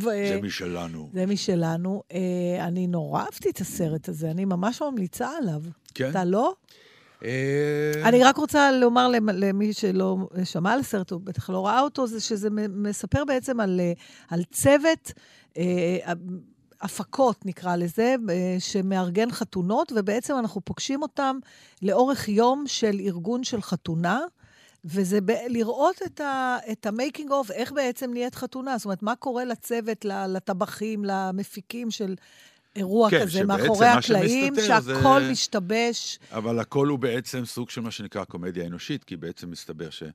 זה משלנו. זה משלנו. אני נורא אהבתי את הסרט הזה, אני ממש ממליצה עליו. כן. אתה לא? אני רק רוצה לומר למי שלא שמע על הסרט, או בטח לא ראה אותו, זה שזה מספר בעצם על צוות, הפקות נקרא לזה, שמארגן חתונות, ובעצם אנחנו פוגשים אותם לאורך יום של ארגון של חתונה, וזה לראות את המייקינג אוף, איך בעצם נהיית חתונה, זאת אומרת, מה קורה לצוות, לטבחים, למפיקים של אירוע כזה, מאחורי הקלעים, שהכל משתבש. אבל הכל הוא בעצם סוג של מה שנקרא קומדיה אנושית, כי בעצם מסתבר שזה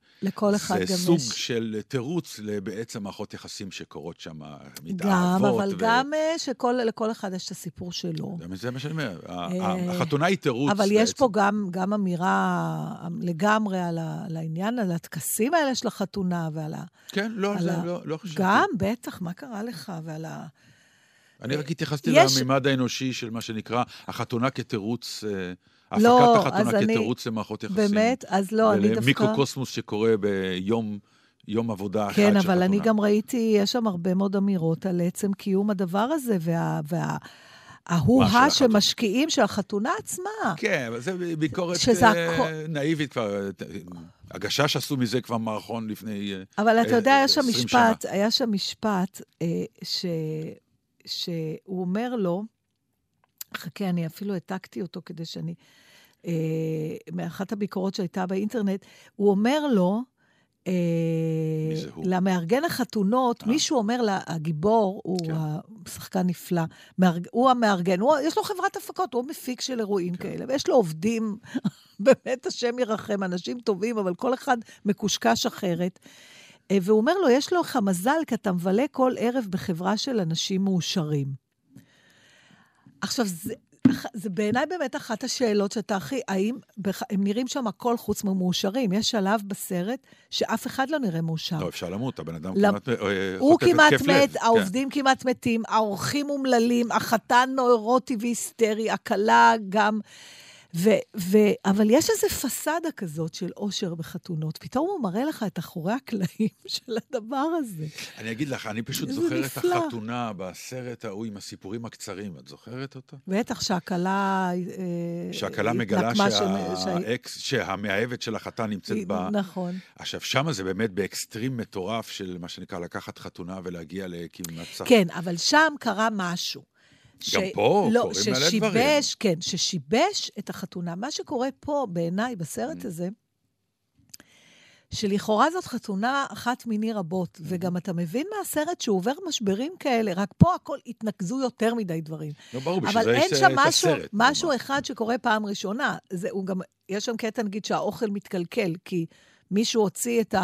סוג של תירוץ לבעצם מערכות יחסים שקורות שם, מתאהבות. גם, אבל גם שלכל אחד יש את הסיפור שלו. זה מה שאני אומר, החתונה היא תירוץ. אבל יש פה גם אמירה לגמרי על העניין, על הטקסים האלה של החתונה, ועל ה... כן, לא חושב. גם, בטח, מה קרה לך, ועל ה... אני רק התייחסתי למימד האנושי של מה שנקרא החתונה כתירוץ, הפקת החתונה כתירוץ למערכות יחסים. באמת, אז לא, אני דווקא... מיקרוקוסמוס שקורה ביום עבודה אחד של חתונה. כן, אבל אני גם ראיתי, יש שם הרבה מאוד אמירות על עצם קיום הדבר הזה, וההוא-הה שמשקיעים של החתונה עצמה. כן, אבל זה ביקורת נאיבית כבר. הגשש עשו מזה כבר מערכון לפני 20 שנה. אבל אתה יודע, היה שם משפט ש... שהוא אומר לו, חכה, אני אפילו העתקתי אותו כדי שאני, מאחת הביקורות שהייתה באינטרנט, הוא אומר לו, למארגן החתונות, מישהו אומר לה, הגיבור, הוא שחקן נפלא, הוא המארגן, יש לו חברת הפקות, הוא מפיק של אירועים כאלה, ויש לו עובדים, באמת השם ירחם, אנשים טובים, אבל כל אחד מקושקש אחרת, והוא אומר לו, יש לו מזל, כי אתה מבלה כל ערב בחברה של אנשים מאושרים. עכשיו, זה בעיניי באמת אחת השאלות שאתה הכי, האם הם נראים שם הכל חוץ ממאושרים? יש שלב בסרט שאף אחד לא נראה מאושר. לא, אפשר למות, הבן אדם כמעט... הוא כמעט מת, העובדים כמעט מתים, האורחים אומללים, החתן נוירוטי והיסטרי, הכלה גם... אבל יש איזו פסדה כזאת של אושר בחתונות, פתאום הוא מראה לך את אחורי הקלעים של הדבר הזה. אני אגיד לך, אני פשוט זוכרת את החתונה בסרט ההוא עם הסיפורים הקצרים, את זוכרת אותה? בטח שהקלה מגלה שהמאהבת של החתן נמצאת בה. נכון. עכשיו שם זה באמת באקסטרים מטורף של מה שנקרא לקחת חתונה ולהגיע לכמעט סך. כן, אבל שם קרה משהו. גם פה קוראים מלא דברים. כן, ששיבש את החתונה. מה שקורה פה בעיניי בסרט הזה, שלכאורה זאת חתונה אחת מיני רבות, וגם אתה מבין מהסרט שהוא עובר משברים כאלה, רק פה הכל התנקזו יותר מדי דברים. לא ברור, בשביל זה יש את הסרט. אבל אין שם משהו אחד שקורה פעם ראשונה. יש שם קטע נגיד שהאוכל מתקלקל, כי מישהו הוציא את ה...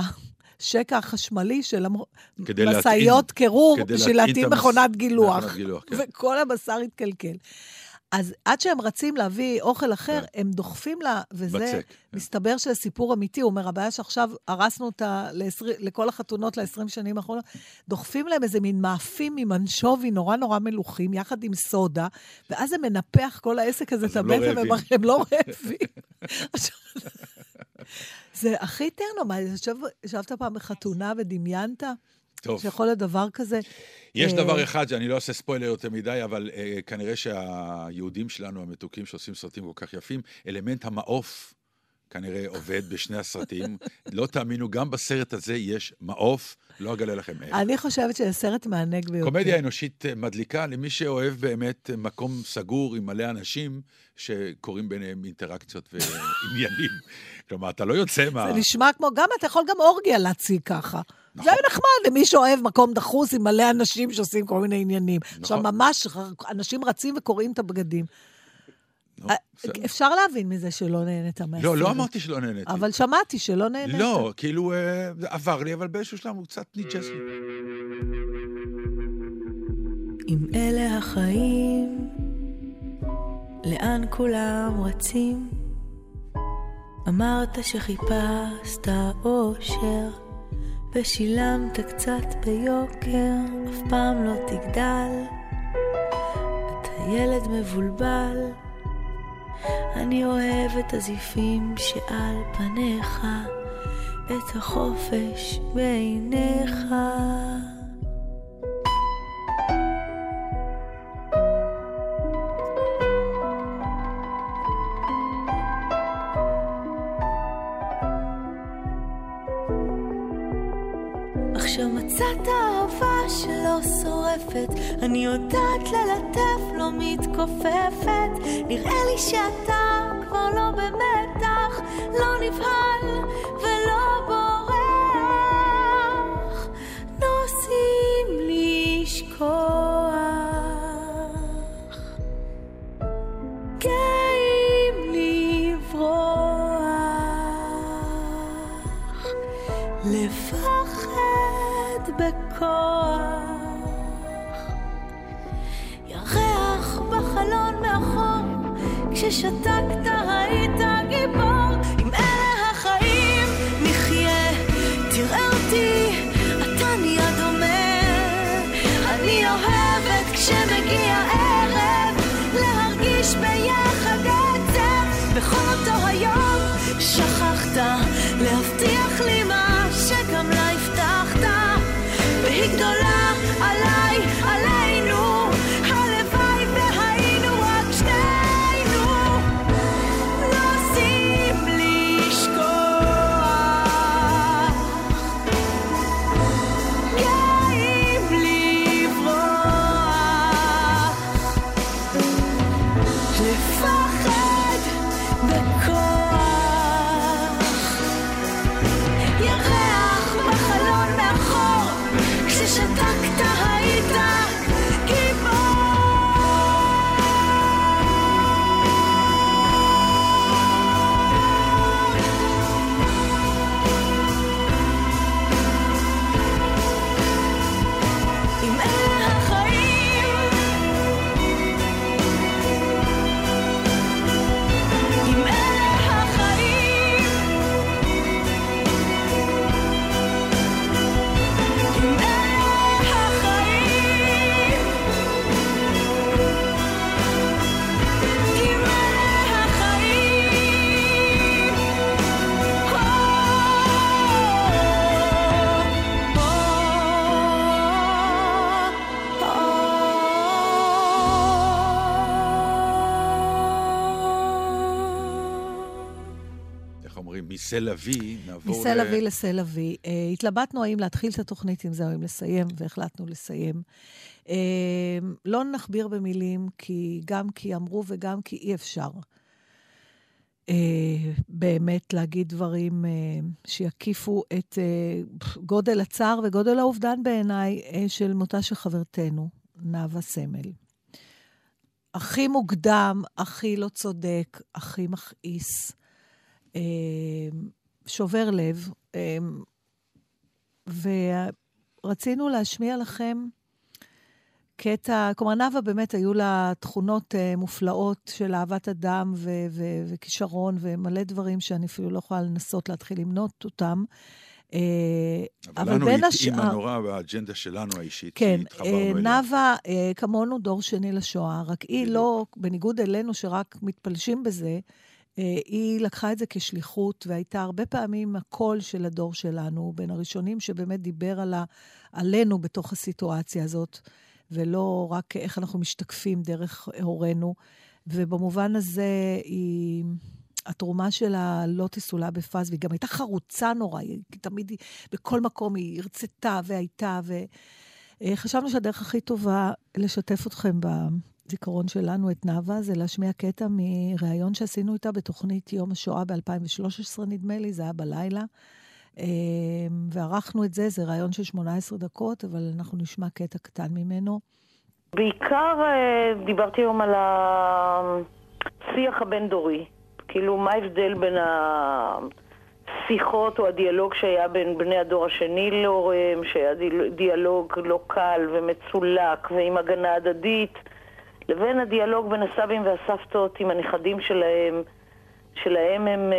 שקע החשמלי של מסעיות קירור, בשביל להתאים מכונת גילוח. וכל הבשר התקלקל. אז עד שהם רצים להביא אוכל אחר, הם דוחפים לה, וזה מסתבר של סיפור אמיתי, הוא אומר, הבעיה שעכשיו הרסנו אותה לכל החתונות ל-20 שנים האחרונות, דוחפים להם איזה מין מאפים ממנשובי נורא נורא מלוכים, יחד עם סודה, ואז זה מנפח כל העסק הזה, הם לא רעבים. זה הכי טרנו, מה, ישבת פעם בחתונה ודמיינת? שיכול לדבר כזה. יש דבר אחד, שאני לא עושה ספוילר יותר מדי, אבל כנראה שהיהודים שלנו, המתוקים שעושים סרטים כל כך יפים, אלמנט המעוף כנראה עובד בשני הסרטים. לא תאמינו, גם בסרט הזה יש מעוף, לא אגלה לכם איך. אני חושבת שהסרט מענג ביותר. קומדיה אנושית מדליקה למי שאוהב באמת מקום סגור עם מלא אנשים שקוראים ביניהם אינטראקציות ועניינים. כלומר, אתה לא יוצא מה... זה נשמע כמו, גם אתה יכול גם אורגיה להציג ככה. זה נחמד למי שאוהב מקום דחוס עם מלא אנשים שעושים כל מיני עניינים. עכשיו ממש אנשים רצים וקוראים את הבגדים. אפשר להבין מזה שלא נהנת המסר. לא, לא אמרתי שלא נהנתי. אבל שמעתי שלא נהנתי. לא, כאילו עבר לי, אבל באיזשהו שלב הוא קצת ניטשה. עם אלה החיים, לאן כולם רצים? אמרת שחיפשת אושר ושילמת קצת ביוקר, אף פעם לא תגדל, אתה ילד מבולבל. אני אוהב את הזיפים שעל פניך, את החופש בעיניך. עכשיו מצאת אהבה שלא שורפת, אני יודעת ללטף, לא מתכופפת. נראה לי שאתה כבר לא במתח, לא נבהל ולא בורח. נוסעים לשכוח, גאים לברוח, לפחד בכוח. ירח בחלון מאחור, כששתקת ראית גיבור. עם אלה החיים נחיה, תראה אותי, אתה נהיה דומה. אני אוהבת כשמגיע ערב, להרגיש ביחד עצב. בכל אותו היום שכחת להבטיח לי מה שגם לה הבטחת, והיא גדולה עליי, עלינו. מסל אבי, נעבור... מסל אבי לסל אבי. התלבטנו האם להתחיל את התוכנית עם זה או אם לסיים, והחלטנו לסיים. לא נחביר במילים, כי גם כי אמרו וגם כי אי אפשר באמת להגיד דברים שיקיפו את גודל הצער וגודל האובדן בעיניי של מותה של חברתנו, נאוה סמל. הכי מוקדם, הכי לא צודק, הכי מכעיס, שובר לב, ורצינו להשמיע לכם קטע, כלומר נאוה באמת היו לה תכונות מופלאות של אהבת אדם וכישרון ומלא דברים שאני אפילו לא יכולה לנסות להתחיל למנות אותם. אבל בין השאר... אבל לנו עם הנורא והאג'נדה שלנו האישית, כן, נאוה כמונו דור שני לשואה, רק היא לא, בניגוד אלינו שרק מתפלשים בזה, היא לקחה את זה כשליחות, והייתה הרבה פעמים הקול של הדור שלנו, בין הראשונים שבאמת דיבר עלינו בתוך הסיטואציה הזאת, ולא רק איך אנחנו משתקפים דרך הורינו, ובמובן הזה היא... התרומה שלה לא תסולה בפאז, והיא גם הייתה חרוצה נורא, היא תמיד בכל מקום היא הרצתה והייתה, וחשבנו שהדרך הכי טובה לשתף אתכם זיכרון שלנו את נאוה, זה להשמיע קטע מראיון שעשינו איתה בתוכנית יום השואה ב-2013, נדמה לי, זה היה בלילה, וערכנו את זה, זה ראיון של 18 דקות, אבל אנחנו נשמע קטע קטן ממנו. בעיקר דיברתי היום על השיח הבין-דורי, כאילו מה ההבדל בין השיחות או הדיאלוג שהיה בין בני הדור השני להוריהם, שהיה דיאלוג לא קל ומצולק ועם הגנה הדדית, לבין הדיאלוג בין הסבים והסבתות עם הנכדים שלהם, שלהם הם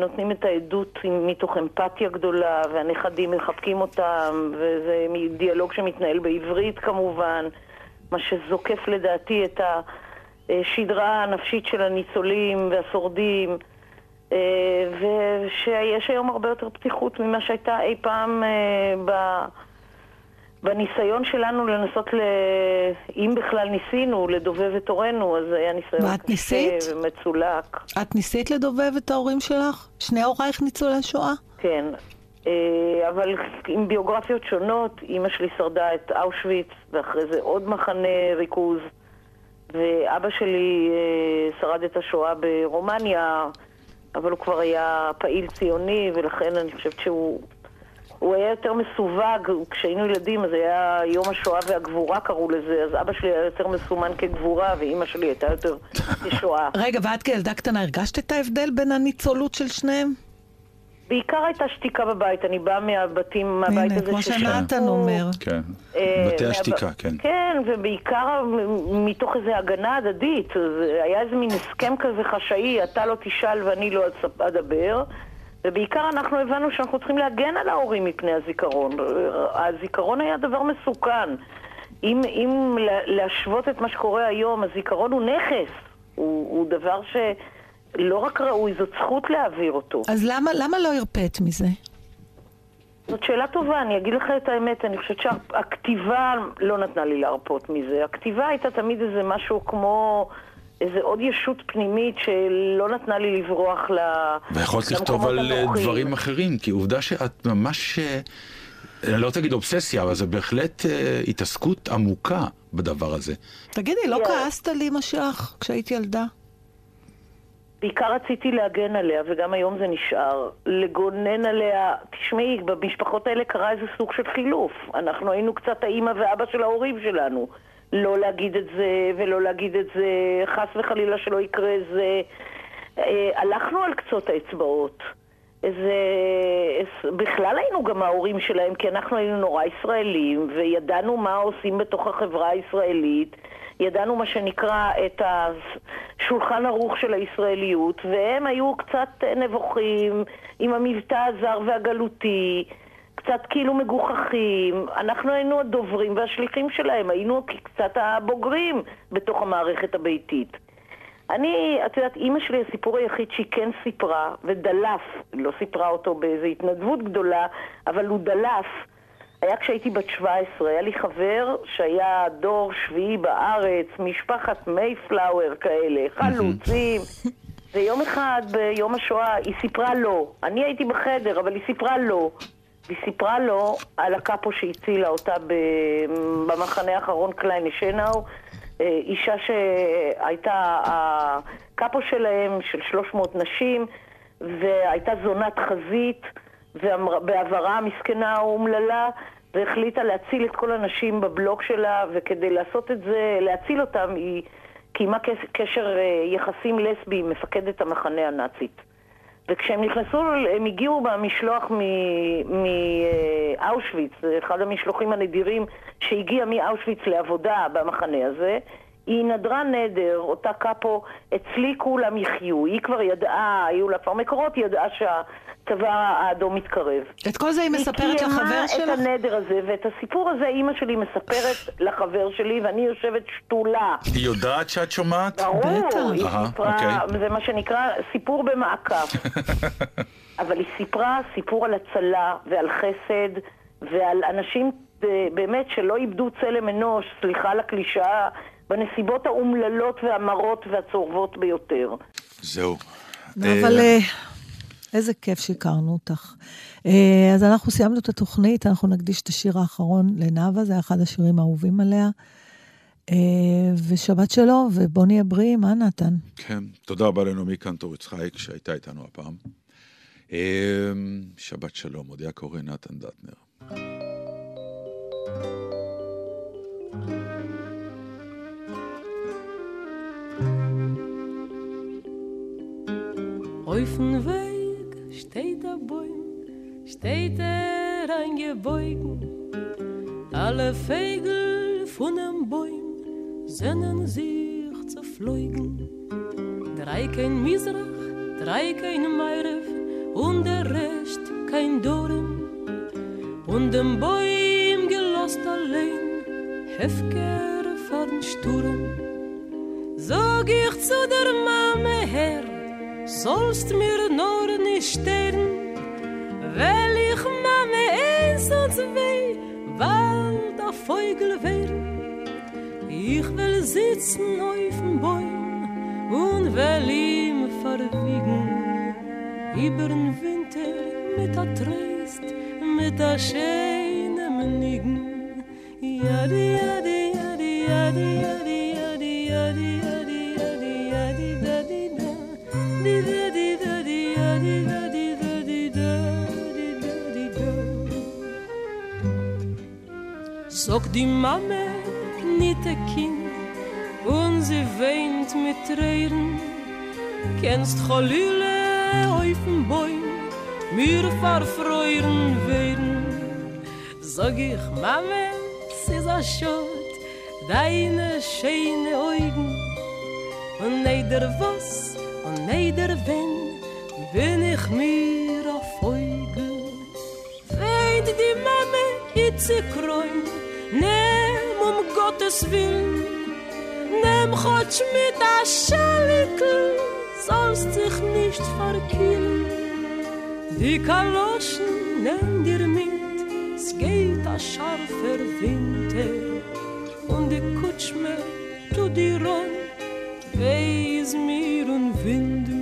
נותנים את העדות מתוך אמפתיה גדולה, והנכדים מחבקים אותם, וזה דיאלוג שמתנהל בעברית כמובן, מה שזוקף לדעתי את השדרה הנפשית של הניצולים והשורדים, ושיש היום הרבה יותר פתיחות ממה שהייתה אי פעם בניסיון שלנו לנסות, אם בכלל ניסינו לדובב את הורינו, אז היה ניסיון קשה ומצולק. את ניסית לדובב את ההורים שלך? שני הורייך ניצולי שואה? כן, אבל עם ביוגרפיות שונות. אמא שלי שרדה את אושוויץ ואחרי זה עוד מחנה ריכוז, ואבא שלי שרד את השואה ברומניה, אבל הוא כבר היה פעיל ציוני, ולכן אני חושבת שהוא היה יותר מסווג. כשהיינו ילדים, אז היה יום השואה והגבורה קראו לזה, אז אבא שלי היה יותר מסומן כגבורה, ואמא שלי הייתה יותר כשואה. רגע, ואת כילדה קטנה, הרגשת את ההבדל בין הניצולות של שניהם? בעיקר הייתה שתיקה בבית, אני באה מהבתים, מהבית הזה. כמו שנתן אומר. כן, בתי השתיקה, כן. כן, ובעיקר מתוך איזו הגנה הדדית, היה איזה מין הסכם כזה חשאי, אתה לא תשאל ואני לא אדבר, ובעיקר אנחנו הבנו שאנחנו צריכים להגן על ההורים מפני הזיכרון. הזיכרון היה דבר מסוכן. אם להשוות את מה שקורה היום, הזיכרון הוא נכס, הוא דבר ש... לא רק ראוי, זאת זכות להעביר אותו. אז למה לא הרפאת מזה? זאת שאלה טובה, אני אגיד לך את האמת, אני חושבת שהכתיבה לא נתנה לי להרפות מזה. הכתיבה הייתה תמיד איזה משהו כמו איזה עוד ישות פנימית שלא נתנה לי לברוח למקומות הנוחים. ויכולת לכתוב על דברים אחרים, כי עובדה שאת ממש, אני לא תגיד אובססיה, אבל זה בהחלט התעסקות עמוקה בדבר הזה. תגידי, לא כעסת על אמא שלך כשהייתי ילדה? בעיקר רציתי להגן עליה, וגם היום זה נשאר, לגונן עליה. תשמעי, במשפחות האלה קרה איזה סוג של חילוף. אנחנו היינו קצת האמא ואבא של ההורים שלנו. לא להגיד את זה ולא להגיד את זה, חס וחלילה שלא יקרה זה. הלכנו על קצות האצבעות. בכלל היינו גם ההורים שלהם, כי אנחנו היינו נורא ישראלים, וידענו מה עושים בתוך החברה הישראלית. ידענו מה שנקרא את השולחן ערוך של הישראליות, והם היו קצת נבוכים עם המבטא הזר והגלותי, קצת כאילו מגוחכים. אנחנו היינו הדוברים והשליחים שלהם, היינו קצת הבוגרים בתוך המערכת הביתית. את יודעת, אמא שלי, הסיפור היחיד שהיא כן סיפרה ודלף, לא סיפרה אותו באיזו התנדבות גדולה, אבל הוא דלף, היה כשהייתי בת 17, היה לי חבר שהיה דור שביעי בארץ, משפחת מייפלאואר כאלה, חלוצים. ויום אחד, ביום השואה, היא סיפרה לו, אני הייתי בחדר, אבל היא סיפרה לו, והיא סיפרה לו על הקאפו שהצילה אותה במחנה האחרון, קליין שנאו, אישה שהייתה הקאפו שלהם, של 300 נשים, והייתה זונת חזית, ובעברה המסכנה האומללה, והחליטה להציל את כל הנשים בבלוק שלה, וכדי לעשות את זה, להציל אותם, היא קיימה קשר יחסים לסבי עם מפקדת המחנה הנאצית. וכשהם נכנסו, הם הגיעו במשלוח מאושוויץ, אחד המשלוחים הנדירים שהגיע מאושוויץ לעבודה במחנה הזה. היא נדרה נדר, אותה קאפו, אצלי כולם יחיו. היא כבר ידעה, היו לה כבר מקורות, היא ידעה שהצבא האדום מתקרב. את כל זה היא מספרת לחבר שלך? היא קיימה את הנדר הזה, ואת הסיפור הזה אימא שלי מספרת לחבר שלי, ואני יושבת שתולה. היא יודעת שאת שומעת? ברור, היא סיפרה, זה מה שנקרא סיפור במעקף. אבל היא סיפרה סיפור על הצלה ועל חסד, ועל אנשים באמת שלא איבדו צלם אנוש, סליחה לקלישאה, בנסיבות האומללות והמרות והצורבות ביותר. זהו. אבל איזה כיף שיקרנו אותך. אז אנחנו סיימנו את התוכנית, אנחנו נקדיש את השיר האחרון לנאווה, זה אחד השירים האהובים עליה. ושבת שלום, ובוא נהיה בריאים, מה נתן? כן, תודה רבה לנעמי קנטור יצחק, שהייתה איתנו הפעם. שבת שלום, הודיע קורא נתן דטנר. Auf dem Weg steht der Bäum, steht er eingebogen. Alle Vögel von dem Bäum sehnen sich zu fliegen. Drei kein Misrach, drei kein Meirev und der Rest kein Dorem. Und dem Bäum gelost allein Hefker von Sturm. Sag ich zu der Mama her, sollst mir nur nicht sterben, weil ich Mama eins und zwei, bald ein Vogel werden. Ich will sitzen auf dem Bäum und will ihm verwiegen, über den Winter mit der Trist, mit der schönen Nigen. Yadi, yadi, yadi, yadi, yadi. Sog die Mame nicht ein Kind und sie weint mit Tränen. Kennst Cholile auf dem Bäum, mir verfreuen werden. Sag ich, Mame, sie ist ein Schott, deine schöne Augen. Und neider was, und neider wenn, bin ich mir auf Vogel. Weint die Mame, itze Kräun, nimm Gottes Willen, nimm Gott mit der Schalikel, sollst dich nicht verkühlen. Die Kaloschen nimm dir mit, es geht ein scharfer Winter, und die Kutschme tu dir rund, weis mir und wind mir.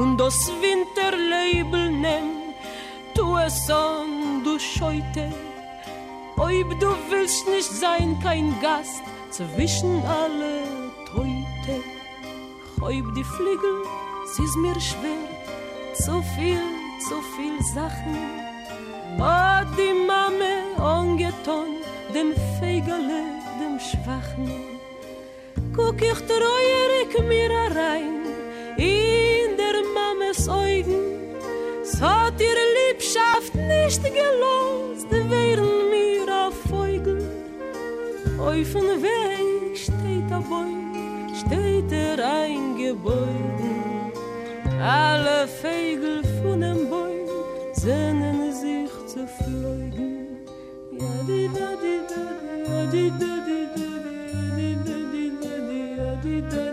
Und das Winterleibel nimm, tu es an, du Scheute, ob du willst nicht sein, kein Gast zwischen alle Teute. Ob die Flügel, es ist mir schwer, zu viel Sachen. Hat die Mame angetan, dem Fegele, dem Schwachen. Guck ich treuerig mir rein, in der Mames Augen. Es hat ihre Liebschaft nicht gelost, wären mir auf Vögel. Auf dem Weg steht ein Bäum, steht eingebogen. Alle Vögel von dem Bäum sehnen sich zu fliegen. Yadi dadi dadi, yadi dadi dadi, yadi dadi dadi, yadi dadi.